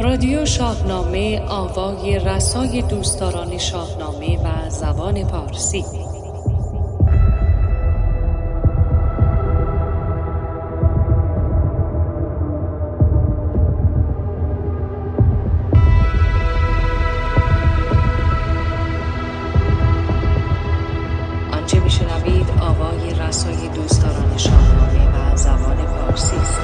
رادیو شاهنامه آوای رسای دوستداران شاهنامه و زبان پارسی. آنچه میشنوید آوای رسای دوستداران شاهنامه و زبان پارسی است.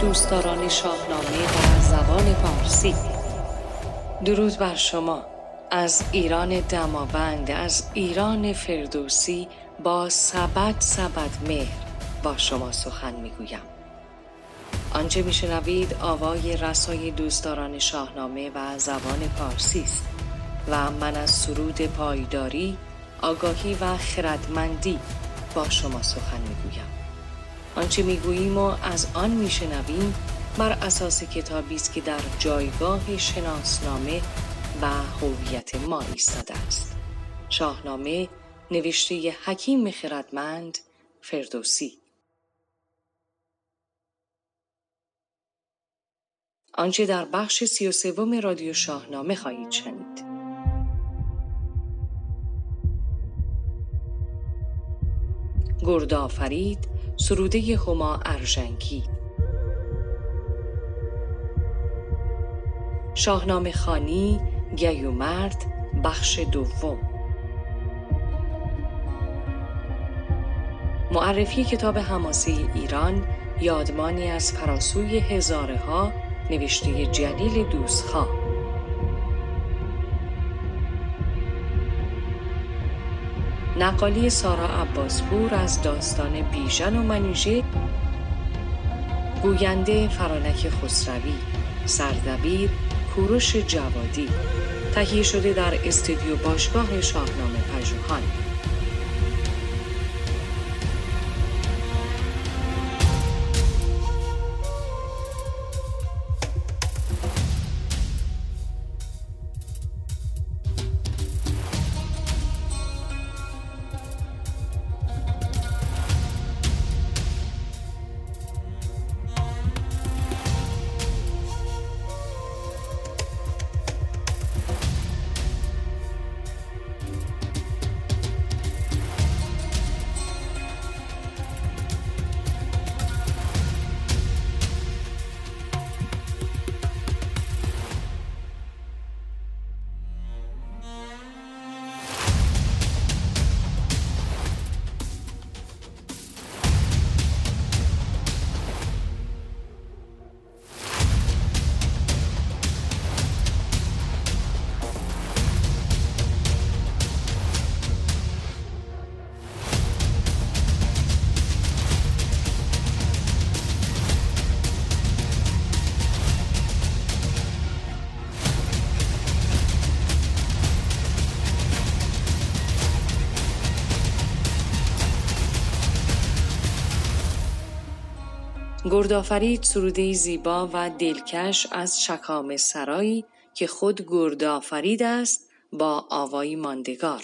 دوستداران شاهنامه در زبان پارسی، درود بر شما. از ایران دماوند، از ایران فردوسی، با سبد مهر با شما سخن میگویم. آنچه میشنوید آوای رسای دوستداران شاهنامه و زبان پارسی است و من از سرود پایداری، آگاهی و خردمندی با شما سخن میگویم. آنچه میگوییم و از آن میشنویم بر اساس کتابی است که در جایگاه شناسنامه و هویت ما ایستاده است. شاهنامه نوشته حکیم خردمند فردوسی. آنچه در بخش 33 رادیو شاهنامه خواهید شنید. گرد آفرید، سروده هما ارژنگی. شاهنامه خانی، گیومرت، بخش دوم. معرفی کتاب حماسه ایران، یادمانی از فراسوی هزاره ها، نوشته جلیل دوستخواه. نقالی سارا عباسبور از داستان بیژن و منیژه، گوینده فرانک خسروی، سردبیر کوروش جوادی، تهیه شده در استودیو باشگاه شاهنامه پژوهان. گردآفرید سروده زیبا و دلکش از شکام سرایی که خود گردآفرید است، با آوایی ماندگار.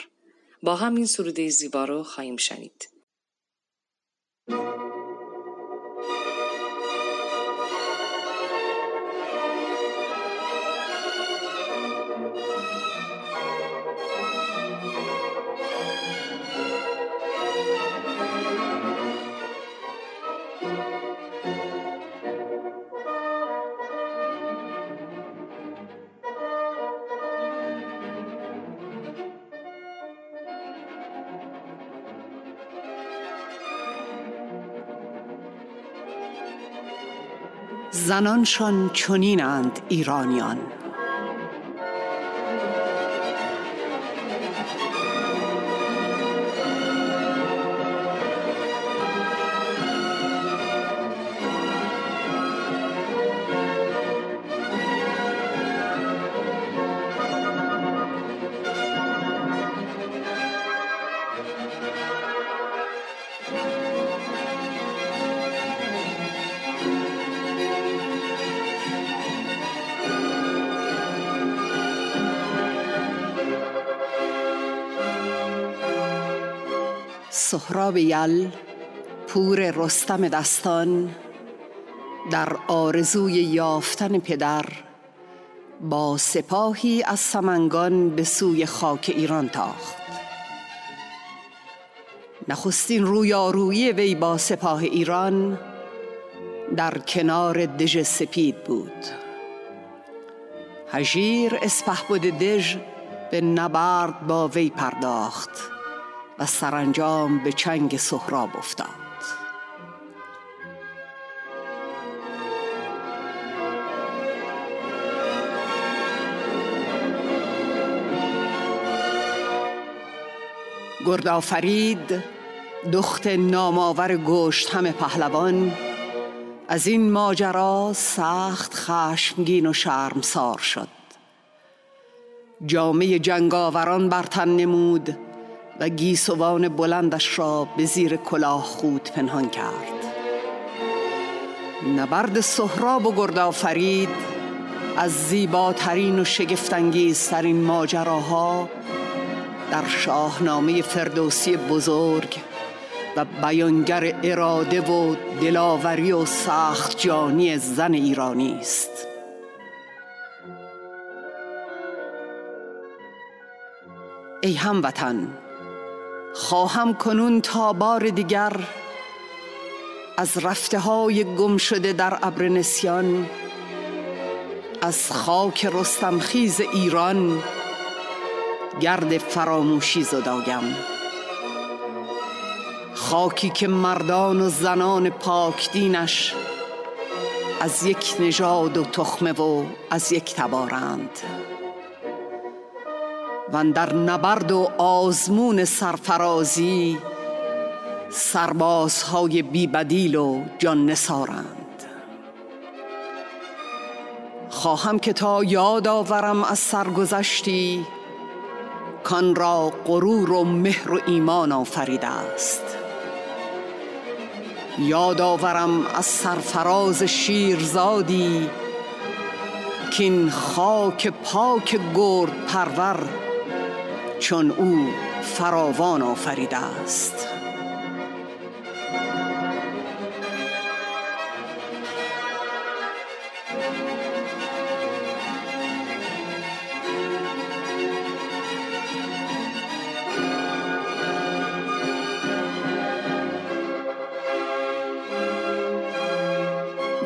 با همین سروده زیبا رو خواهیم شنید. زنانشان چنینند ایرانیان. سهراب یل، پور رستم دستان، در آرزوی یافتن پدر با سپاهی از سمنگان به سوی خاک ایران تاخت. نخستین رویارویی وی با سپاه ایران در کنار دژ سپید بود. هژیر اسپهبد دژ به نبرد با وی پرداخت و سرانجام به چنگ سهراب افتاد. گردآفرید، دخت نامآور گشت همه پهلوان، از این ماجرا سخت خشمگین و شرمسار شد. جامه جنگاوران بر تن نمود و گیسوان بلندش را به زیر کلاه خود پنهان کرد. نبرد سهراب و گردآفرید از زیباترین و شگفت‌انگیزترین ماجراها در شاهنامه فردوسی بزرگ و بیانگر اراده و دلاوری و سخت جانی زن ایرانی است. ای هموطن، خواهم کنون تا بار دیگر از رفته های گم شده در ابر نسیان، از خاک رستمخیز ایران گرد فراموشی زدایم. خاکی که مردان و زنان پاک دینش از یک نژاد و تخمه و از یک تبارند و اندر نبرد و آزمون سرفرازی سربازهای بی بدیل و جان نثارند. خواهم که تا یاد آورم از سرگذشتی کان را غرور و مهر و ایمان آفریده است. یاد آورم از سرفراز شیرزادی کین خاک پاک گرد پرور چون او فراوان آفریده است.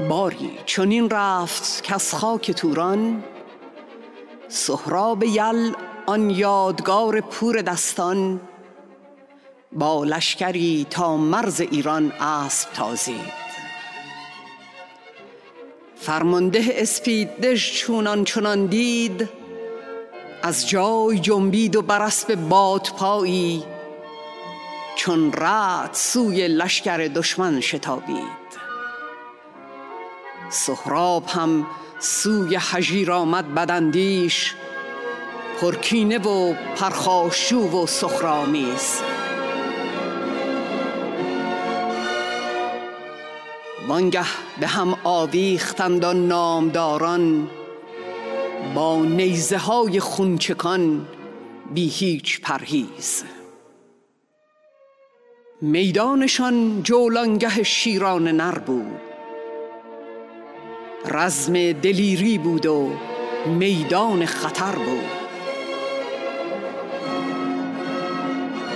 باری چنین رفت که از خاک توران، سهراب یل آن یادگار پور دستان با لشکری تا مرز ایران اسب تازید. فرمانده اسپید دژ چونان دید، از جای جنبید و بر اسب بادپایی چون رعد سوی لشکر دشمن شتابید. سهراب هم سوی هژیر آمد بداندیش، پرکینه و پرخاشجو و سخرآمیز. وانگه به هم آویختند آن نامداران با نیزه های خونچکان بی هیچ پرهیز. میدانشان جولانگه شیران نر بود، رزم دلیری بود و میدان خطر بود.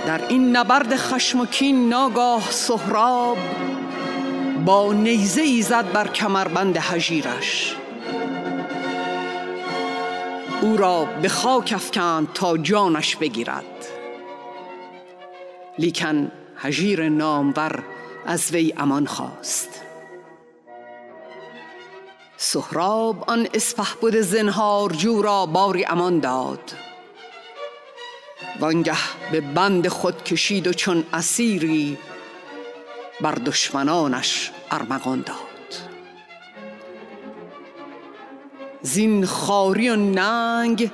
در این نبرد خشم و کین ناگاه سهراب با نیزه ای زد بر کمربند هژیرش، او را به خاک افکند تا جانش بگیرد. لیکن هژیر نامور از وی امان خواست. سهراب آن اسپهبد زنهارجو را باری امان داد. وانگه به بند خود کشید و چون اسیری بر دشمنانش ارمغان داد. زین خاری و ننگ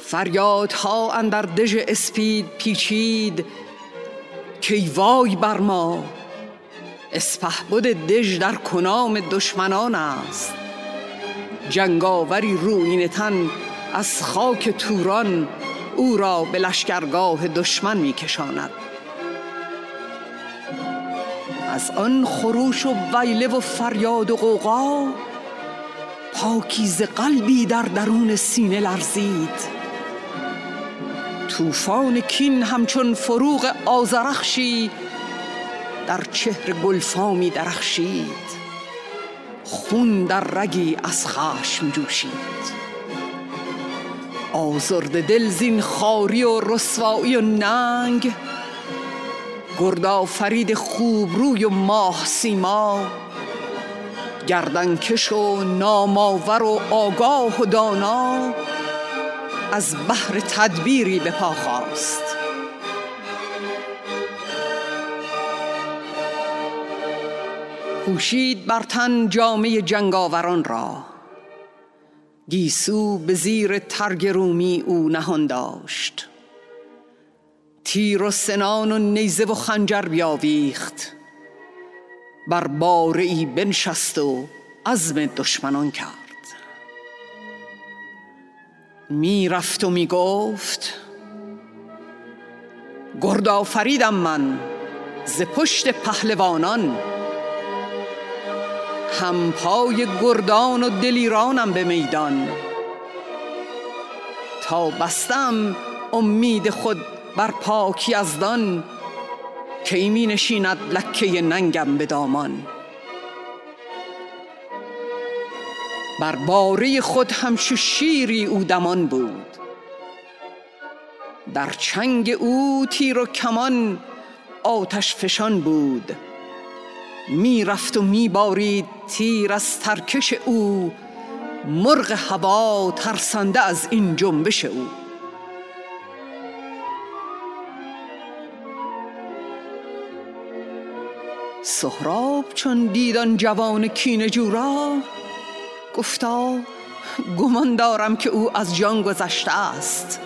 فریادها اندر دژ اسپید پیچید کی وای بر ما اسپهبد دژ در کنام دشمنان است. جنگاوری رویین تن از خاک توران او را به لشکرگاه دشمن می‌کشاند. از آن خروش و ویله و فریاد و غوغا پاکیزه قلبی در درون سینه لرزید. طوفان کین همچون فروغ آذرخشی در چهر گلفامی درخشید. خون در رگی از خشم جوشید. آزرده دل زین خاری و رسوایی و ننگ گردآفرید خوب روی و ماه سیما گردنکش و نامآور و آگاه و دانا از بحر تدبیری به پا خواست. پوشید بر تن جامه جنگاوران را گیسو به زیر ترگ رومی او نهان داشت. تیر و سنان و نیزه و خنجر بیاویخت. بر باره ای بنشست و عزم دشمنان کرد. می رفت و می گفت گرد آفریدم من ز پشت پهلوانان. هم پای گردان و دلیرانم به میدان. تا بستم امید خود بر پاک یزدان که ای می نشیند لکه ننگم به دامان. بر باره خود همچو شیری او دمان بود. در چنگ او تیر و کمان آتش فشان بود. می رفت و می بارید تیر از ترکش او. مرغ هوا ترسنده از این جنبش او. سهراب چون دید آن جوان کینه جو را گفتا گمان دارم که او از جان گذشته است.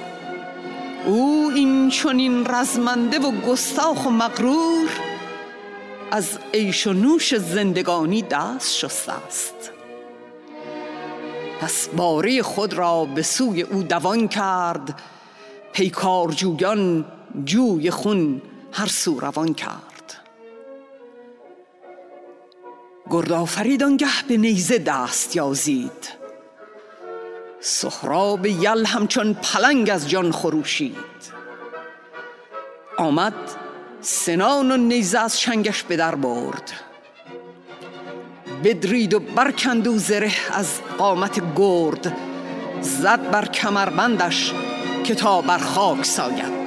او این چنین رزمنده و گستاخ و مغرور از عیش و نوش زندگانی دست شسته است. پس باره خود را به سوی او دوان کرد. پیکارجویان جوی خون هر سو روان کرد. گردآفرید آنگه به نیزه دست یازید. سهراب یل همچون پلنگ از جان خروشید. آمد سنان و نیزه از چنگش به در برد. بدرید و برکند و زره از قامت گرد. زد بر کمربندش که تا بر خاک ساید.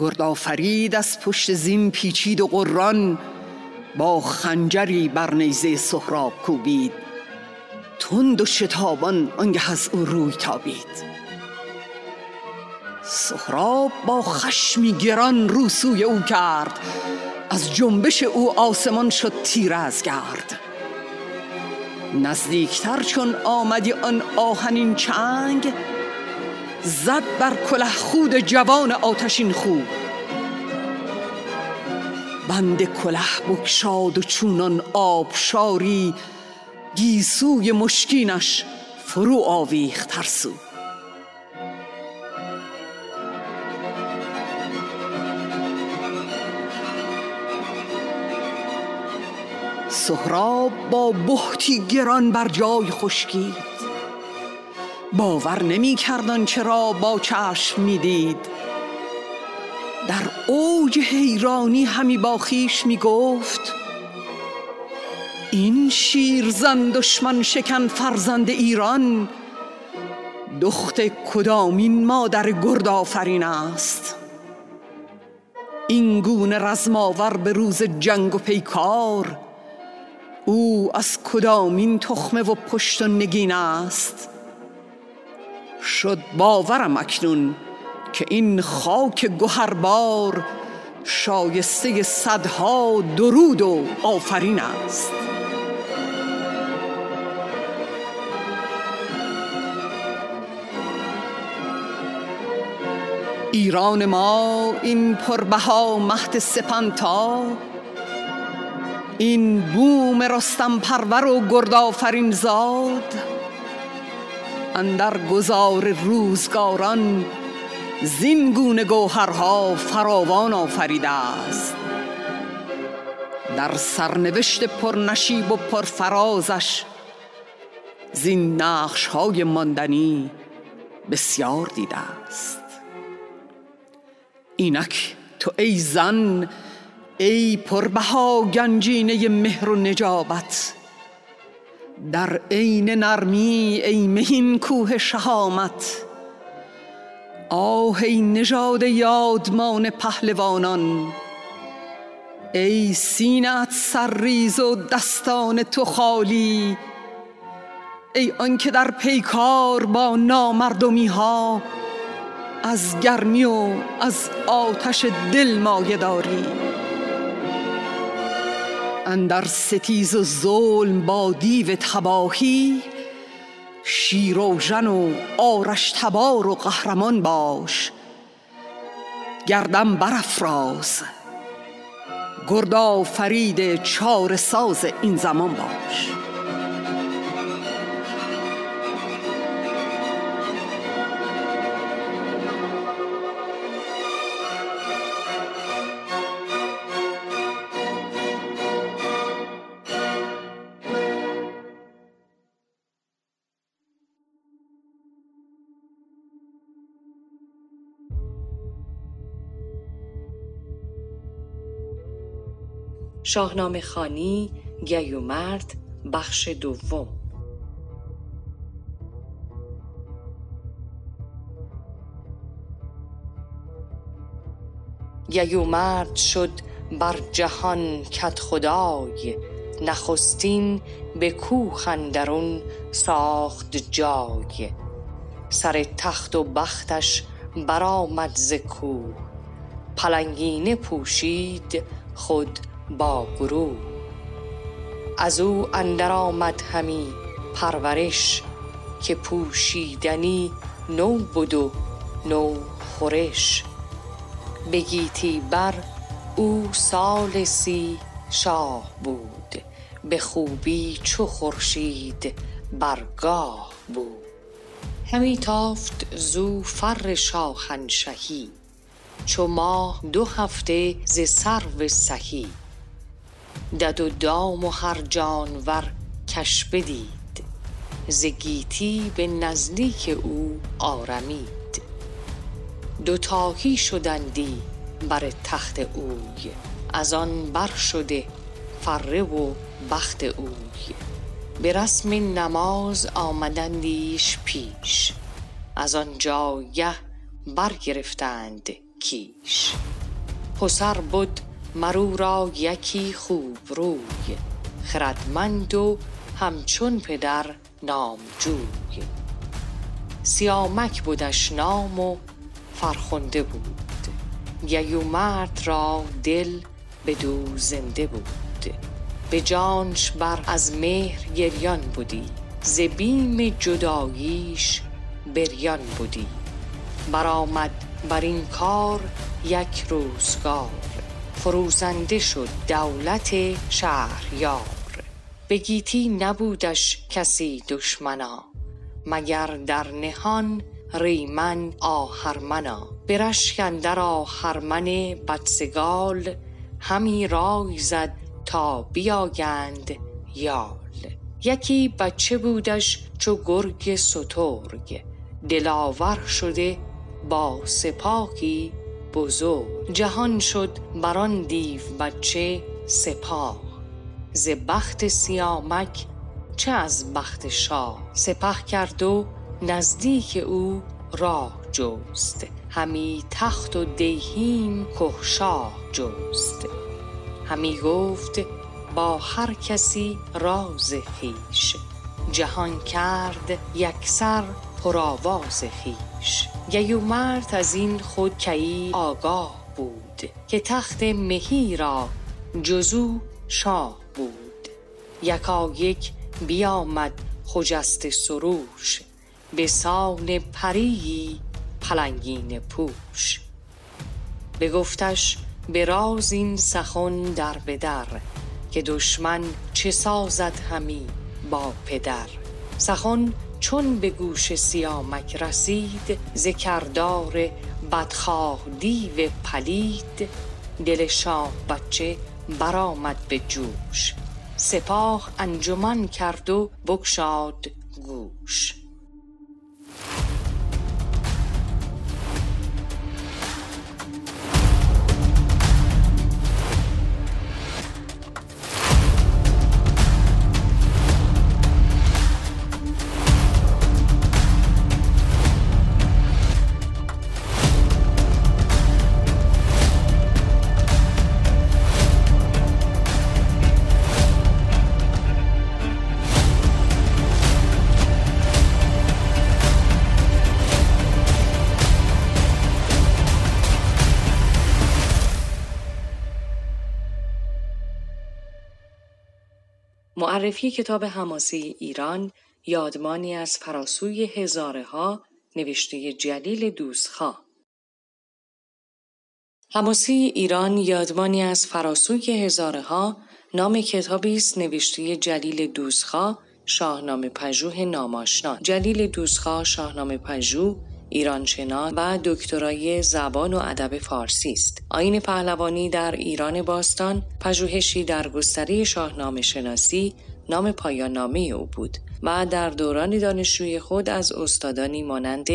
گردآفرید از پشت زین پیچید و قران با خنجری بر نیزه سهراب کوبید. تند و شتابان آنگه از او روی تابید. سهراب با خشمی گران رو سوی او کرد. از جنبش او آسمان شد تیره از گرد. نزدیکتر چون آمدی آن آهنین چنگ زد بر کله خود جوان آتشین خوب. بند کله بکشاد و چونان آبشاری گیسوی مشکینش فرو آویخت هر سو. سهراب با بهتی گران بر جای خشکید. باور نمی کردن چرا با چشم می دید. در اوج حیرانی همی با خویش می گفت این شیرزن دشمن شکن فرزند ایران دخت کدامین مادر گرد آفرین است؟ این گونه رزماور به روز جنگ و پیکار او از کدامین تخمه و پشت و نگین است؟ شد باورم اکنون که این خاک گوهربار شایسته صدها درود و آفرین است. ایران ما این پربها مهد سپنتا، این بوم رستم پرور و گردآفرین زاد، اندر گذار روزگاران زین گونه گوهرها فراوان آفریده است. در سرنوشت پرنشیب و پرفرازش زین نقش‌های ماندنی بسیار دیده است. اینک تو ای زن، ای پربها گنجینه مهر و نجابت، در عین نرمی ای مهین کوه شهامت، آه ای نژاد یادمان پهلوانان، ای سینه‌ات سرریز و دستان تو خالی، ای آنکه در پیکار با نامردمی ها از گرمی و از آتش دل مایه داری، اندر ستیز و ظلم با دیو تباهی شیر و ژن و آرش تبار و قهرمان باش، گردن برافراز گرد آفرید چاره ساز این زمان باش. شاهنامه خوانی گیومرت، بخش دوم. گیومرت شد بر جهان کدخدای، نخستین به کوه اندرون ساخت جای، سر تخت و بختش برآمد ز کوه، پلنگینه پوشید خود با گروه، از او اندر آمد همی پرورش، که پوشیدنی نو بود و نو خورش، به گیتی بر او سال 30 شاه بود، به خوبی چو خورشید برگاه بود، همی تافت زو فر شاهنشهی، چو ماه 2 هفته ز سرو سهی، دد و دام و هر جانور کش بدید، ز گیتی به نزدیک او آرمید، 2 تاهی شدندی بر تخت اوی، از آن بر شده فره و بخت اوی، به رسم نماز آمدندیش پیش، از آن جایه برگرفتند کیش، پسر بود مرو را یکی خوب روی، خردمند و همچون پدر نامجوی، سیامک بودش نام و فرخنده بود، گیومرت را دل بدو زنده بود، به جانش بر از مهر گریان بودی، ز بیم جداییش بریان بودی، برآمد بر این کار یک روزگار، فروزنده شد دولت شهریار، به گیتی نبودش کسی دشمنا، مگر در نهان ریمن آهرمنا، به رشک اندر آهرمن بدسگال، همی رای زد تا بیایند یال، یکی بچه بودش چو گرگ سترگ، دلاور شده با سپاهی بزرگ، جهان شد بران دیو بچه سپاه، ز بخت سیامک چه از بخت شاه. سپه کرد و نزدیک او راه جوست، همی تخت و دیهیم کهشاه جوست. همی گفت با هر کسی راز خویش، جهان کرد یکسر پرآواز خویش. گیومرت از این خود کی آگاه بود، که تخت مهی را جزو شاه بود. یکایک بیامد خجسته سروش، به سان پریی پلنگین پوش. بگفتش به راز این سخن در به در، که دشمن چه سازد همی با پدر. سخن چون به گوش سیامک رسید، ز کردار بدخواه دیو پلید. دل شاه بچه برآمد به جوش، سپاه انجمن کرد و بگشاد گوش. معرفی کتاب حماسه ایران، یادمانی از فراسوی هزاره ها، نوشته جلیل دوستخواه. حماسه ایران، یادمانی از فراسوی هزاره ها، نام کتابی است نوشته جلیل دوستخواه، شاهنامه پژوه ناماشنا. جلیل دوستخواه شاهنامه پژوه، ایرانشناس و دکترای زبان و ادب فارسی است. آیین پهلوانی در ایران باستان، پژوهشی در گستره شاهنامه شناسی، نام پایان نامه او بود و در دوران دانشجویی خود از استادانی مانند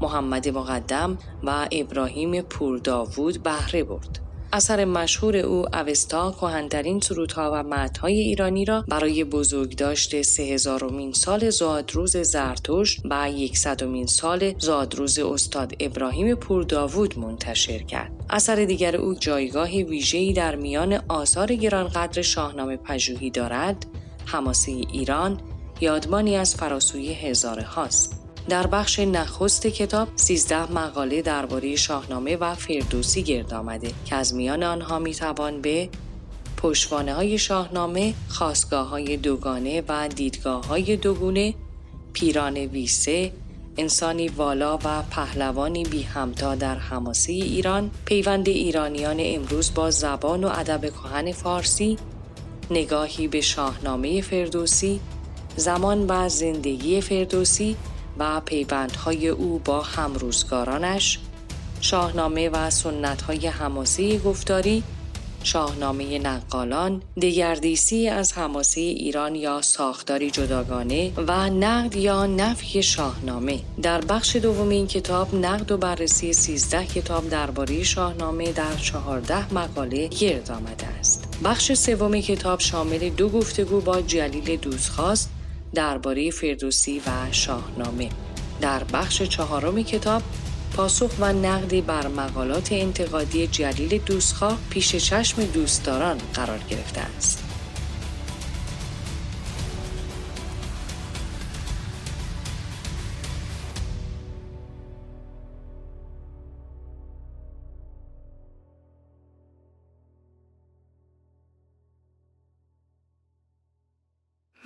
محمد مقدم و ابراهیم پورداود بهره برد. اثر مشهور او، اوستا، کهن‌ترین سرودها و متن‌های ایرانی را برای بزرگداشت 3000مین سال زادروز زرتشت و 100مین سال زادروز استاد ابراهیم پورداود منتشر کرد. اثر دیگر او جایگاه ویژه‌ای در میان آثار گرانقدر شاهنامه پژوهی دارد، حماسه ایران، یادمانی از فراسوی هزاره هاست. در بخش نخست کتاب 13 مقاله درباره شاهنامه و فردوسی گرد آمده که از میان آنها میتوان به پشتوانه‌های شاهنامه، خاستگاه‌های دوگانه و دیدگاه‌های دوگونه، پیران ویسه، انسانی والا و پهلوانی بی همتا در حماسه ایران، پیوند ایرانیان امروز با زبان و ادب کهن فارسی، نگاهی به شاهنامه فردوسی، زمان و زندگی فردوسی و پیوندهای او با همروزگارانش، شاهنامه و سنت‌های حماسه گفتاری، شاهنامه نقالان، دگردیسی از حماسه ایران یا ساختاری جداگانه و نقد یا نفی شاهنامه. در بخش دوم این کتاب نقد و بررسی 13 کتاب درباره شاهنامه در 14 مقاله گرد آمده است. بخش سوم کتاب شامل 2 گفتگو با جلیل دوستخواه درباره فردوسی و شاهنامه. در بخش چهارم کتاب پاسخ و نقدی بر مقالات انتقادی جلیل دوستخواه پیش چشم دوستداران قرار گرفته است.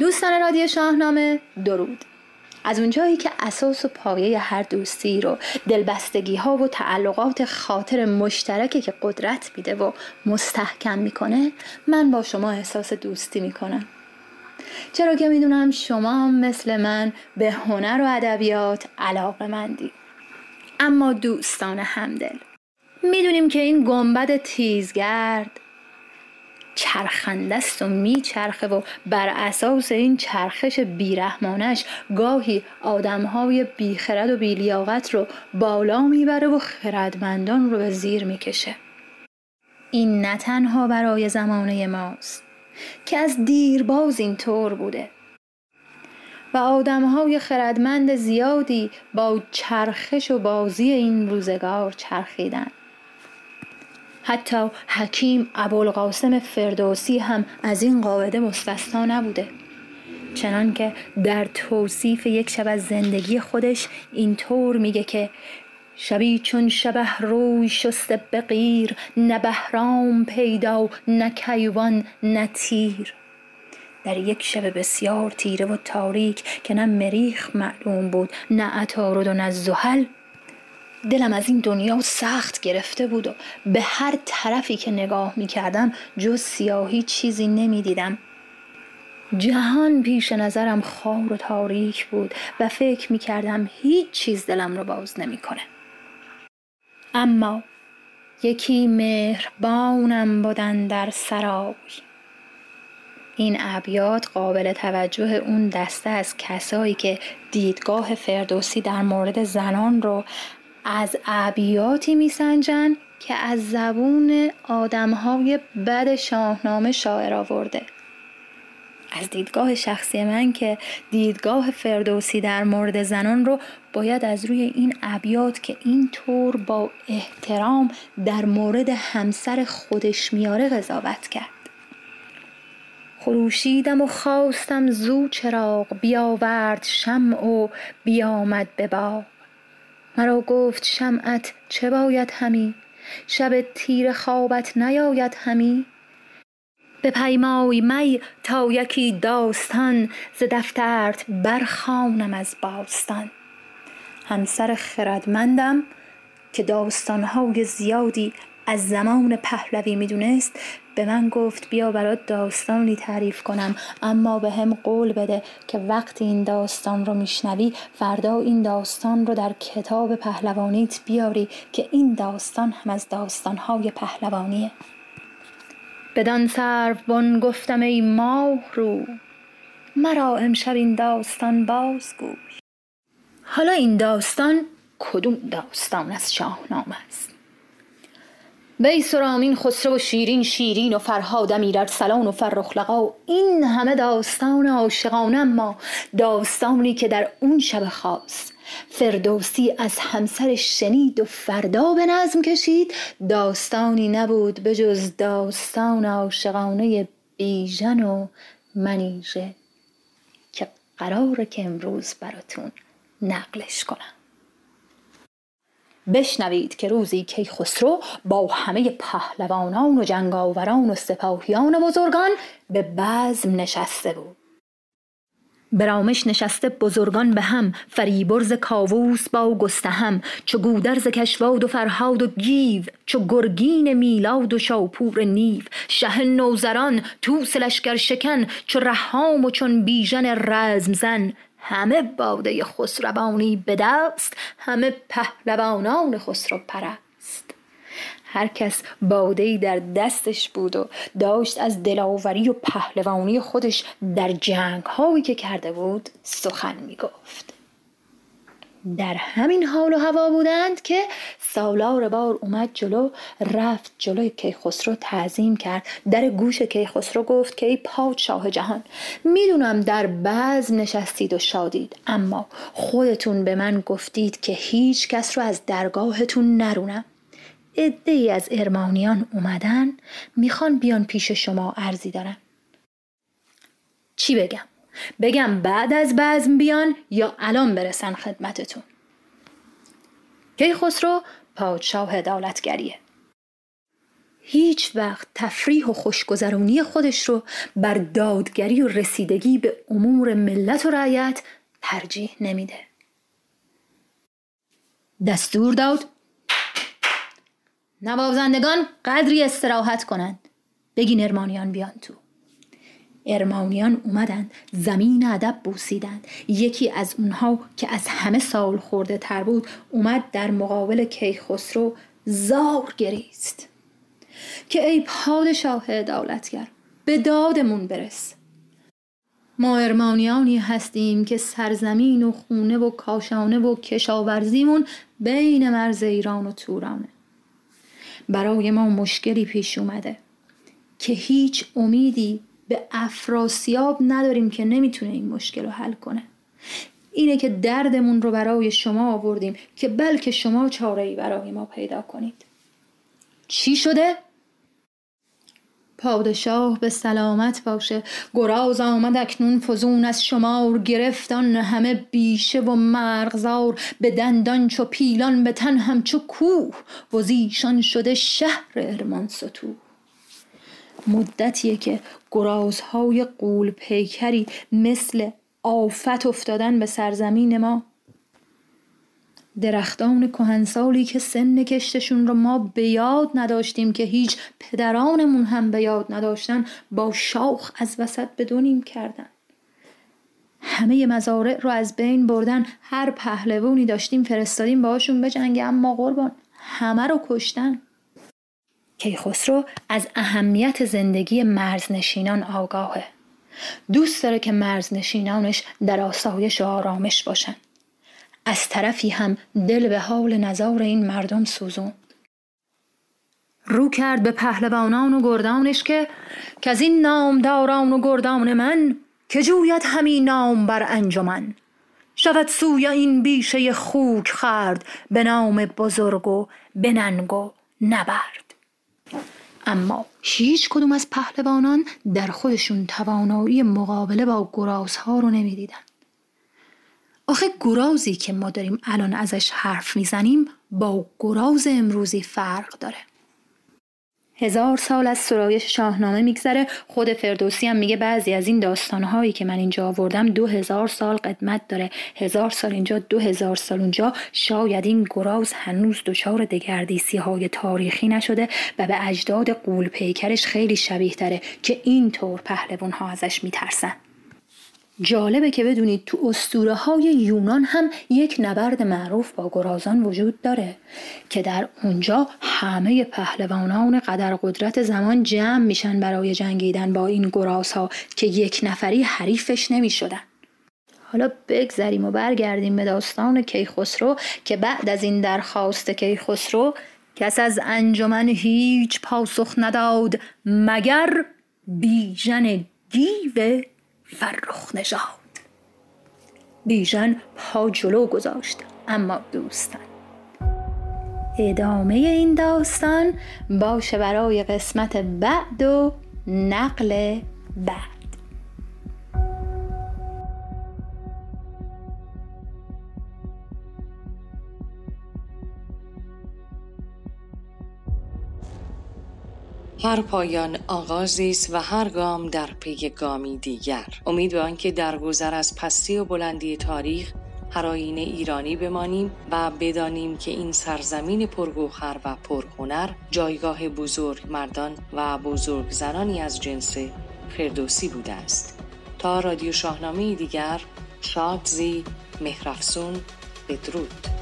دوستان رادیو شاهنامه، درود. از اونجایی که اساس و پایه هر دوستی رو دلبستگی ها و تعلقات خاطر مشترکه که قدرت میده و مستحکم میکنه، من با شما احساس دوستی میکنم، چرا که میدونم شما مثل من به هنر و ادبیات علاقه‌مندی. اما دوستان همدل، میدونیم که این گنبد تیزگرد چرخنده است و میچرخه و بر اساس این چرخش بیرحمانش گاهی آدمهای بیخرد و بیلیاقت رو بالا میبره و خردمندان رو به زیر میکشه. این نه تنها برای زمانه ماست، که از دیرباز این طور بوده و آدم‌های خردمند زیادی با چرخش و بازی این روزگار چرخیدن. حتی حکیم ابوالقاسم فردوسی هم از این قاعده مستثنا نبوده، چنان که در توصیف یک شب از زندگی خودش این طور میگه که شبی چون شبه روی شسته بغیر، نه بهرام پیدا نه کیوان نه تیر. در یک شب بسیار تیره و تاریک که نه مریخ معلوم بود نه عطارد و نه زحل، دلم از این دنیا سخت گرفته بود و به هر طرفی که نگاه می کردم جز سیاهی چیزی نمی دیدم. جهان پیش نظرم خار و تاریک بود و فکر می کردم هیچ چیز دلم رو باز نمی کنه. اما یکی مهربانم بودن در سرای. این ابیات قابل توجه اون دسته از کسایی که دیدگاه فردوسی در مورد زنان رو از ابیاتی میسنجن که از زبون آدم‌های بد شاهنامه شاعر آورده. از دیدگاه شخصی من که دیدگاه فردوسی در مورد زنان رو باید از روی این ابیات که این طور با احترام در مورد همسر خودش میاره قضاوت کرد. خروشیدم و خواستم زو چراغ، بیاورد شمع و بیامد به باغ. مرا گفت شمعت چه باید همی، شب تیر خوابت نیاید همی. به پیمای می تا یکی داستان، ز دفترت برخوانم از باستان. همسر خردمندم که داستانهای زیادی از زمان پهلوی میدونست به من گفت بیا برات داستانی تعریف کنم، اما به هم قول بده که وقتی این داستان رو میشنوی فردا این داستان رو در کتاب پهلوانیت بیاری که این داستان هم از داستانهای پهلوانیه. بدان سروبن گفتم ای ماه رو، مرا امشب این داستان بازگوی. حالا این داستان کدوم داستان از شاهنامه است؟ بی سرامین خسرو و شیرین شیرین و فرهاد امیر ارسلان و فرخ لقا، این همه داستان عاشقانه، ما داستانی که در اون شب خاص فردوسی از همسرش شنید و فردا به نظم کشید داستانی نبود به جز داستان عاشقانه بیژن و منیژه که قراره که امروز براتون نقلش کنم. بشنوید که روزی که خسرو با همه پهلوانان و جنگاوران و سپاهیان و بزرگان به بزم نشسته بود. برامش نشسته بزرگان به هم، فریبرز کاووس با گستهم، چو گودرز کشواد و فرهاد و گیو، چو گرگین میلاد و شاپور نیو، شه نوزران توس لشکر شکن، چو رهام و چون بیژن رزم زن. همه باده خسروانی به دست، همه پهلوانان خسرو پرست. هر کس باده‌ای در دستش بود و داشت از دلاوری و پهلوانی خودش در جنگ‌هایی که کرده بود سخن می‌گفت. در همین حال و هوا بودند که سالار بار اومد جلو، رفت جلوی کیخسرو تعظیم کرد، در گوش کیخسرو گفت که ای پادشاه جهان، میدونم در بزم نشستید و شادید، اما خودتون به من گفتید که هیچ کس رو از درگاهتون نرونم. عده‌ای از ارمانیان اومدن میخوان بیان پیش شما، عرضی دارن. چی بگم بعد از بزم بیان یا الان برسن خدمتتون؟ کیخسرو پادشاه عدالتگریه. هیچ وقت تفریح و خوشگذرونی خودش رو بر دادگری و رسیدگی به امور ملت و رعیت ترجیح نمیده. دستور داد نوازندگان قدری استراحت کنند، بگین ارمانیان بیان تو. ارمانیان اومدند، زمین ادب بوسیدند. یکی از اونها که از همه سال خورده تر بود اومد در مقابل کیخسرو زار گریست که ای پادشاه عدالتگر، به دادمون برس. ما ارمانیانی هستیم که سرزمین و خونه و کاشانه و کشاورزیمون بین مرز ایران و تورانه. برای ما مشکلی پیش اومده که هیچ امیدی به افراسیاب نداریم که نمیتونه این مشکل رو حل کنه. اینه که دردمون رو برای شما آوردیم که بلکه شما چاره‌ای برای ما پیدا کنید. چی شده؟ پادشاه به سلامت باشه، گراز آمد اکنون فزون از شمار، گرفتان همه بیشه و مرغزار، به دندان چو پیلان به تن همچو کوه، وزیشان شده شهر ارمان ستوه. مدتیه که گرازهای قول پیکری مثل آفت افتادن به سرزمین ما. درختان کهنسالی که سن کشتشون رو ما به یاد نداشتیم که هیچ پدرانمون هم به یاد نداشتن، با شاخ از وسط به دو نیم کردن. همه مزارع رو از بین بردن. هر پهلوانی داشتیم فرستادیم باهاشون بجنگه، اما قربان همه رو کشتن. کیخسرو از اهمیت زندگی مرزنشینان آگاهه. دوست داره که مرزنشینانش در آسایش و آرامش باشن. از طرفی هم دل به حال نزار این مردم سوزوند. رو کرد به پهلوانان و گردانش که از این نامداران و گردان من، که جوید همی نام بر انجمن، شود سوی این بیشه خوک خرد، به نام بزرگ و به ننگ و نبرد. اما هیچ کدوم از پهلوانان در خودشون توانایی مقابله با گرازها رو نمیدیدن. آخه گرازی که ما داریم الان ازش حرف میزنیم با گراز امروزی فرق داره. 1000 سال از سرایش شاهنامه میگذره. خود فردوسی هم میگه بعضی از این داستانهایی که من اینجا آوردم 2000 سال قدمت داره. 1000 سال اینجا، 2000 سال اونجا. شاید این گراز هنوز دچار دگردیسی های تاریخی نشده و به اجداد قول پیکرش خیلی شبیه تره که اینطور پهلوان ها ازش میترسن. جالبه که بدونید تو اسطوره های یونان هم یک نبرد معروف با گرازان وجود داره که در اونجا همه پهلوانان قدر قدرت زمان جمع میشن برای جنگیدن با این گرازها که یک نفری حریفش نمیشدن. حالا بگذریم و برگردیم به داستان کیخسرو که بعد از این درخواست کیخسرو کس از انجمن هیچ پاسخ نداد مگر بیژن گیو فرخ نژاد. بیژن پا جلو گذاشت اما دوستان ادامه این داستان باشه برای قسمت بعد و نقل بعد. هر پایان آغازی است و هر گام در پی گامی دیگر. امید به آنکه در گذر از پستی و بلندی تاریخ هر آیین ایرانی بمانیم و بدانیم که این سرزمین پرگوهر و پرهنر جایگاه بزرگ مردان و بزرگ زنانی از جنس فردوسی بوده است. تا رادیو شاهنامه دیگر، شاد زی مهرافسون، بدرود.